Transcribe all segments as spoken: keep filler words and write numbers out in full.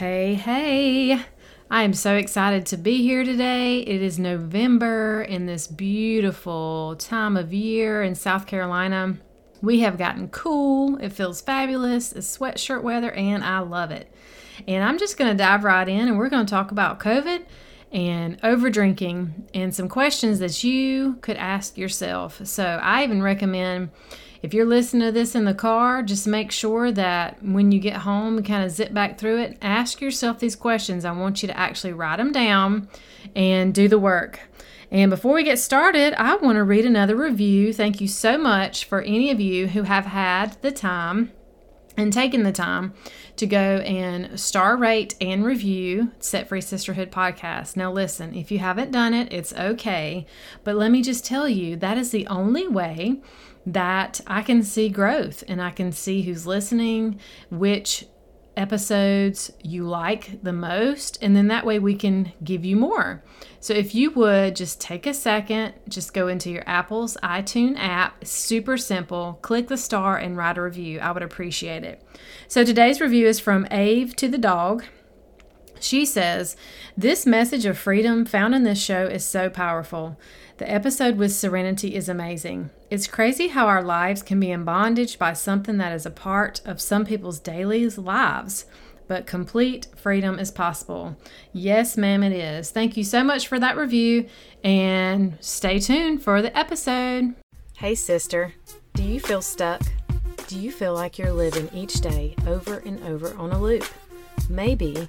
Hey, hey, I am so excited to be here today. It is November in this beautiful time of year in South Carolina. We have gotten cool. It feels fabulous. It's sweatshirt weather and I love it. And I'm just going to dive right in and we're going to talk about COVID and over drinking and some questions that you could ask yourself. So I even recommend if you're listening to this in the car, just make sure that when you get home and kind of zip back through it, ask yourself these questions. I want you to actually write them down and do the work. And before we get started, I want to read another review. Thank you so much for any of you who have had the time and taken the time to go and star rate and review Set Free Sisterhood Podcast. Now listen, if you haven't done it, it's okay. But let me just tell you, that is the only way that I can see growth and I can see who's listening, which episodes you like the most, and then that way we can give you more. So if you would just take a second, just go into your Apple's iTunes app, super simple, click the star and write a review. I would appreciate it. So today's review is from Ave to the Dog. She says, "This message of freedom found in this show is so powerful. The episode with Serenity is amazing. It's crazy how our lives can be in bondage by something that is a part of some people's daily lives, but complete freedom is possible." Yes, ma'am, it is. Thank you so much for that review and stay tuned for the episode. Hey, sister. Do you feel stuck? Do you feel like you're living each day over and over on a loop? Maybe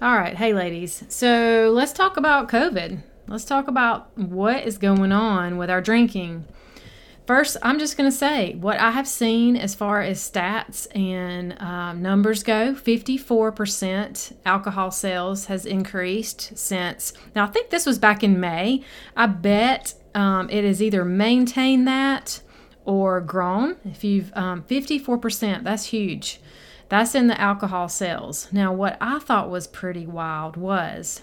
All right. Hey, ladies. So let's talk about COVID. Let's talk about what is going on with our drinking. First, I'm just going to say what I have seen as far as stats and um, numbers go, fifty-four percent alcohol sales has increased since. Now, I think this was back in May. I bet um, it has either maintained that or grown. If you've um, fifty-four percent, that's huge. That's in the alcohol sales. Now, what I thought was pretty wild was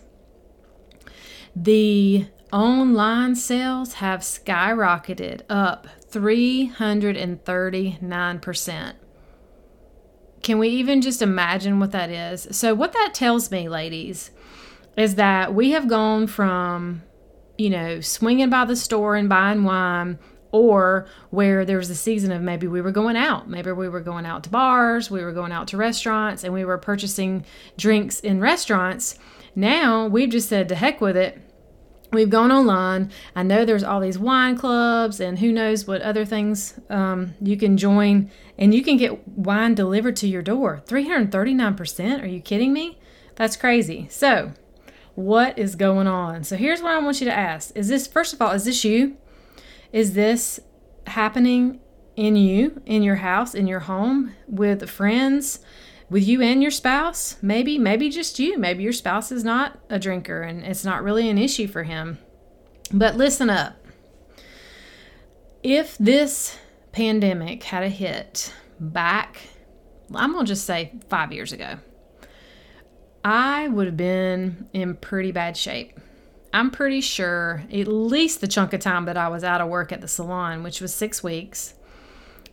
the online sales have skyrocketed up three hundred thirty-nine percent. Can we even just imagine what that is? So what that tells me, ladies, is that we have gone from, you know, swinging by the store and buying wine, or where there was a season of maybe we were going out. Maybe we were going out to bars, we were going out to restaurants, and we were purchasing drinks in restaurants. Now we've just said to heck with it. We've gone online. I know there's all these wine clubs and who knows what other things um, you can join. And you can get wine delivered to your door. three hundred thirty-nine percent? Are you kidding me? That's crazy. So what is going on? So here's what I want you to ask. Is this, first of all, is this you? Is this happening in you, in your house, in your home, with friends, with you and your spouse? Maybe, maybe just you. Maybe your spouse is not a drinker and it's not really an issue for him. But listen up. If this pandemic had a hit back, I'm going to just say five years ago, I would have been in pretty bad shape. I'm pretty sure at least the chunk of time that I was out of work at the salon, which was six weeks,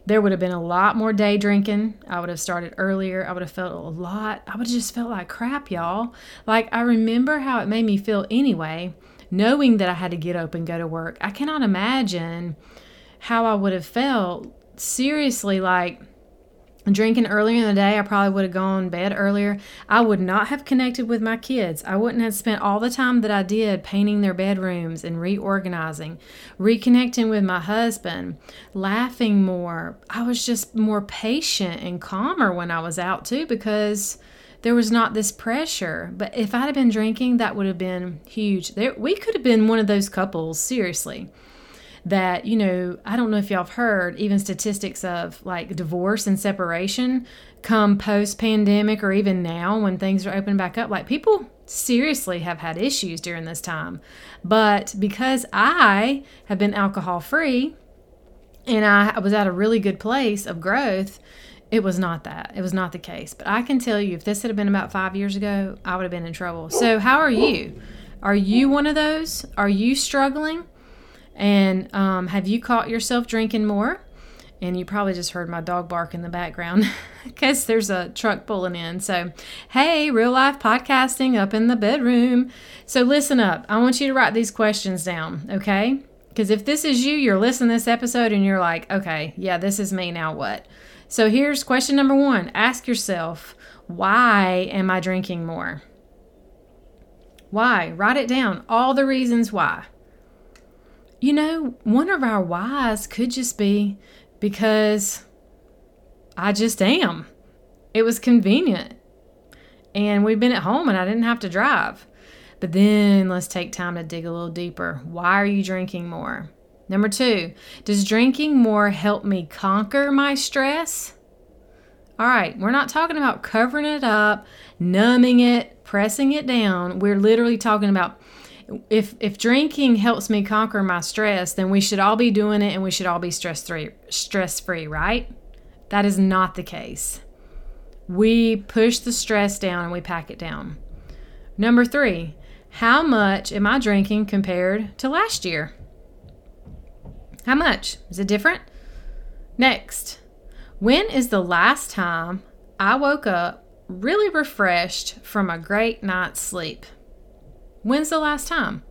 there would have been a lot more day drinking. I would have started earlier. I would have felt a lot. I would have just felt like crap, y'all. Like, I remember how it made me feel anyway, knowing that I had to get up and go to work. I cannot imagine how I would have felt seriously like drinking earlier in the day, I probably would have gone to bed earlier. I would not have connected with my kids. I wouldn't have spent all the time that I did painting their bedrooms and reorganizing, reconnecting with my husband, laughing more. I was just more patient and calmer when I was out too, because there was not this pressure. But if I'd have been drinking, that would have been huge. There, we could have been one of those couples, seriously, that, you know, I don't know if y'all have heard even statistics of like divorce and separation come post pandemic, or even now when things are open back up, like people seriously have had issues during this time. But because I have been alcohol free and I was at a really good place of growth, it was not that. It was not the case. But I can tell you, if this had been about five years ago, I would have been in trouble. So how are you? Are you one of those? Are you struggling? And um, have you caught yourself drinking more? And you probably just heard my dog bark in the background because there's a truck pulling in. So, hey, real life podcasting up in the bedroom. So listen up. I want you to write these questions down, okay? Because if this is you, you're listening to this episode and you're like, okay, yeah, this is me, now what? So here's question number one. Ask yourself, why am I drinking more? Why? Write it down. All the reasons why. You know, one of our whys could just be because I just am. It was convenient. And we've been at home and I didn't have to drive. But then let's take time to dig a little deeper. Why are you drinking more? Number two, does drinking more help me conquer my stress? All right, we're not talking about covering it up, numbing it, pressing it down. We're literally talking about, If if drinking helps me conquer my stress, then we should all be doing it and we should all be stress-free, stress-free, right? That is not the case. We push the stress down and we pack it down. Number three, how much am I drinking compared to last year? How much? Is it different? Next, when is the last time I woke up really refreshed from a great night's sleep? When's the last time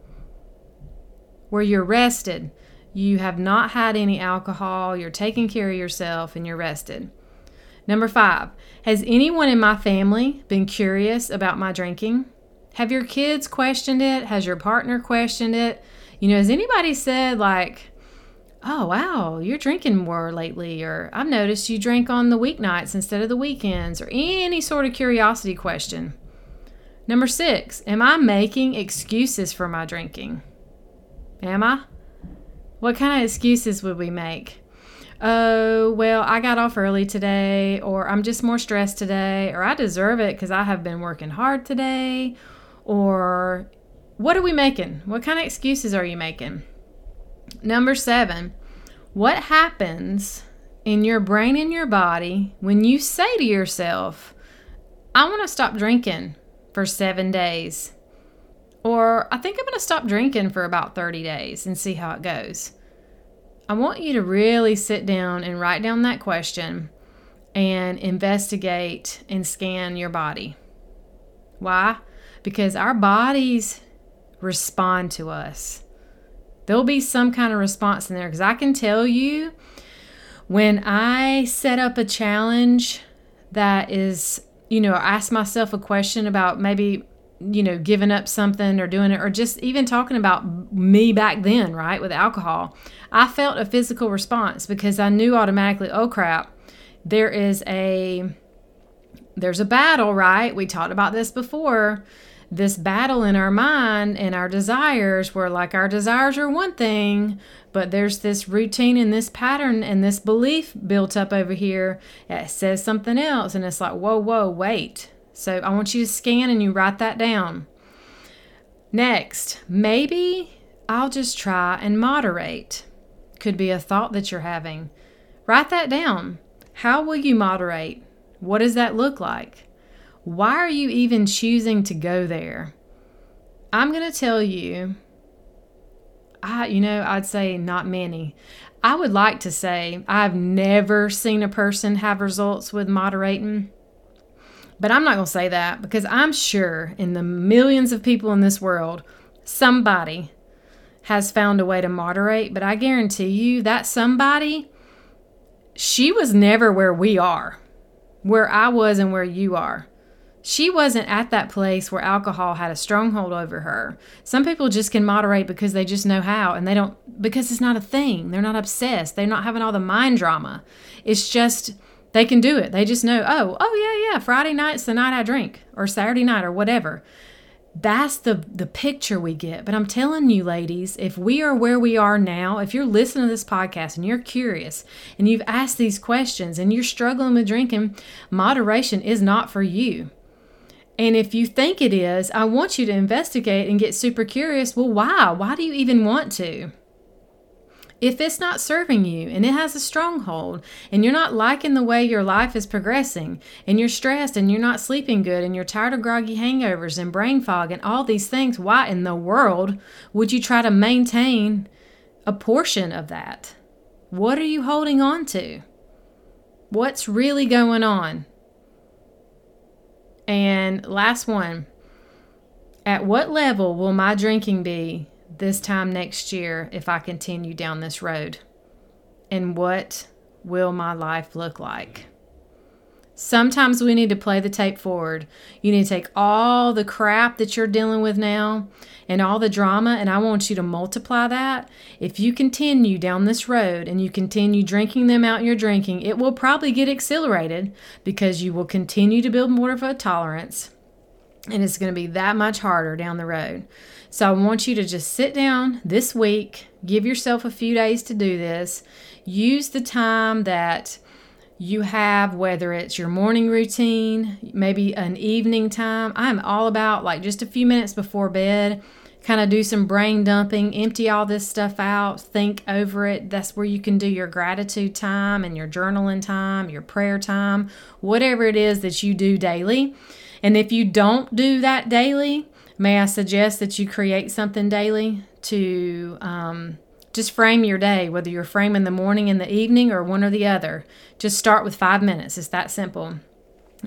where you're rested? You have not had any alcohol, you're taking care of yourself, and you're rested. Number five, has anyone in my family been curious about my drinking? Have your kids questioned it? Has your partner questioned it? You know, has anybody said like, oh, wow, you're drinking more lately, or I've noticed you drink on the weeknights instead of the weekends, or any sort of curiosity question? Number six, am I making excuses for my drinking? Am I? What kind of excuses would we make? Oh, well, I got off early today, or I'm just more stressed today, or I deserve it because I have been working hard today, or what are we making? What kind of excuses are you making? Number seven, what happens in your brain and your body when you say to yourself, I want to stop drinking for seven days. Or I think I'm going to stop drinking for about thirty days and see how it goes. I want you to really sit down and write down that question and investigate and scan your body. Why? Because our bodies respond to us. There'll be some kind of response in there, because I can tell you when I set up a challenge that is, you know, ask myself a question about maybe, you know, giving up something or doing it, or just even talking about me back then, right, with alcohol, I felt a physical response because I knew automatically, oh crap, there is a, there's a battle, right? We talked about this before. This battle in our mind and our desires, where like our desires are one thing, but there's this routine and this pattern and this belief built up over here that says something else. And it's like, whoa, whoa, wait. So I want you to scan and you write that down. Next, maybe I'll just try and moderate. Could be a thought that you're having. Write that down. How will you moderate? What does that look like? Why are you even choosing to go there? I'm going to tell you, I, you know, I'd say not many. I would like to say I've never seen a person have results with moderating, but I'm not going to say that, because I'm sure in the millions of people in this world, somebody has found a way to moderate, but I guarantee you that somebody, she was never where we are. where I was and where you are. She wasn't at that place where alcohol had a stronghold over her. Some people just can moderate because they just know how, and they don't, because it's not a thing. They're not obsessed. They're not having all the mind drama. It's just, they can do it. They just know, oh, oh yeah, yeah, Friday night's the night I drink, or Saturday night, or whatever. That's the, the picture we get. But I'm telling you, ladies, if we are where we are now, if you're listening to this podcast and you're curious and you've asked these questions and you're struggling with drinking, moderation is not for you. And if you think it is, I want you to investigate and get super curious. Well, why? Why do you even want to? If it's not serving you and it has a stronghold and you're not liking the way your life is progressing and you're stressed and you're not sleeping good and you're tired of groggy hangovers and brain fog and all these things, why in the world would you try to maintain a portion of that? What are you holding on to? What's really going on? And last one, at what level will my drinking be this time next year if I continue down this road? And what will my life look like? Sometimes we need to play the tape forward. You need to take all the crap that you're dealing with now and all the drama, and I want you to multiply that. If you continue down this road and you continue drinking them out you're drinking, it will probably get accelerated because you will continue to build more of a tolerance. And it's going to be that much harder down the road. So I want you to just sit down this week, give yourself a few days to do this. Use the time that you have, whether it's your morning routine, maybe an evening time. I'm all about like just a few minutes before bed, kind of do some brain dumping, empty all this stuff out, think over it. That's where you can do your gratitude time and your journaling time, your prayer time, whatever it is that you do daily. And if you don't do that daily, may I suggest that you create something daily to um, just frame your day, whether you're framing the morning and the evening or one or the other. Just start with five minutes. It's that simple.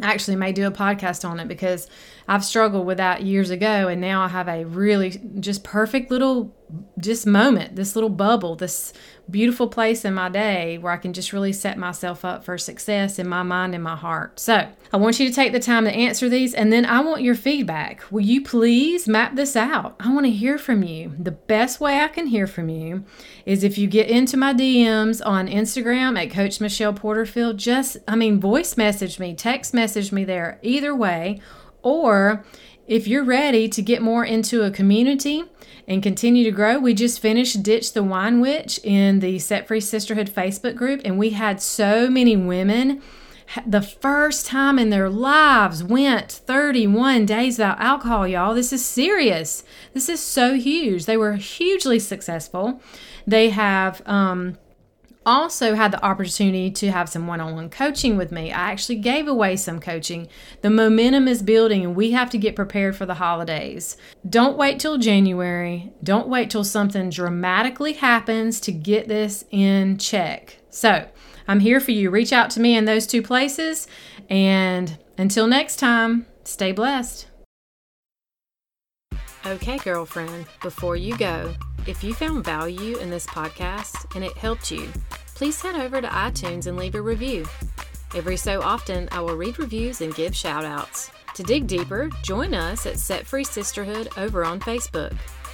I actually may do a podcast on it because I've struggled with that years ago, and now I have a really just perfect little just moment, this little bubble, this beautiful place in my day where I can just really set myself up for success in my mind and my heart. So I want you to take the time to answer these, and then I want your feedback. Will you please map this out? I want to hear from you. The best way I can hear from you is if you get into my D Ms on Instagram at Coach Michelle Porterfield. Just, I mean, voice message me, text message me there, either way. Or if you're ready to get more into a community and continue to grow, we just finished Ditch the Wine Witch in the Set Free Sisterhood Facebook group, and we had so many women the first time in their lives went thirty-one days without alcohol, y'all. This is serious. This is so huge. They were hugely successful. They have um, also had the opportunity to have some one-on-one coaching with me. I actually gave away some coaching. The momentum is building, and we have to get prepared for the holidays. Don't wait till January. Don't wait till something dramatically happens to get this in check. So I'm here for you. Reach out to me in those two places. And until next time, stay blessed. Okay, girlfriend, before you go, if you found value in this podcast and it helped you, please head over to iTunes and leave a review. Every so often, I will read reviews and give shout-outs. To dig deeper, join us at Set Free Sisterhood over on Facebook.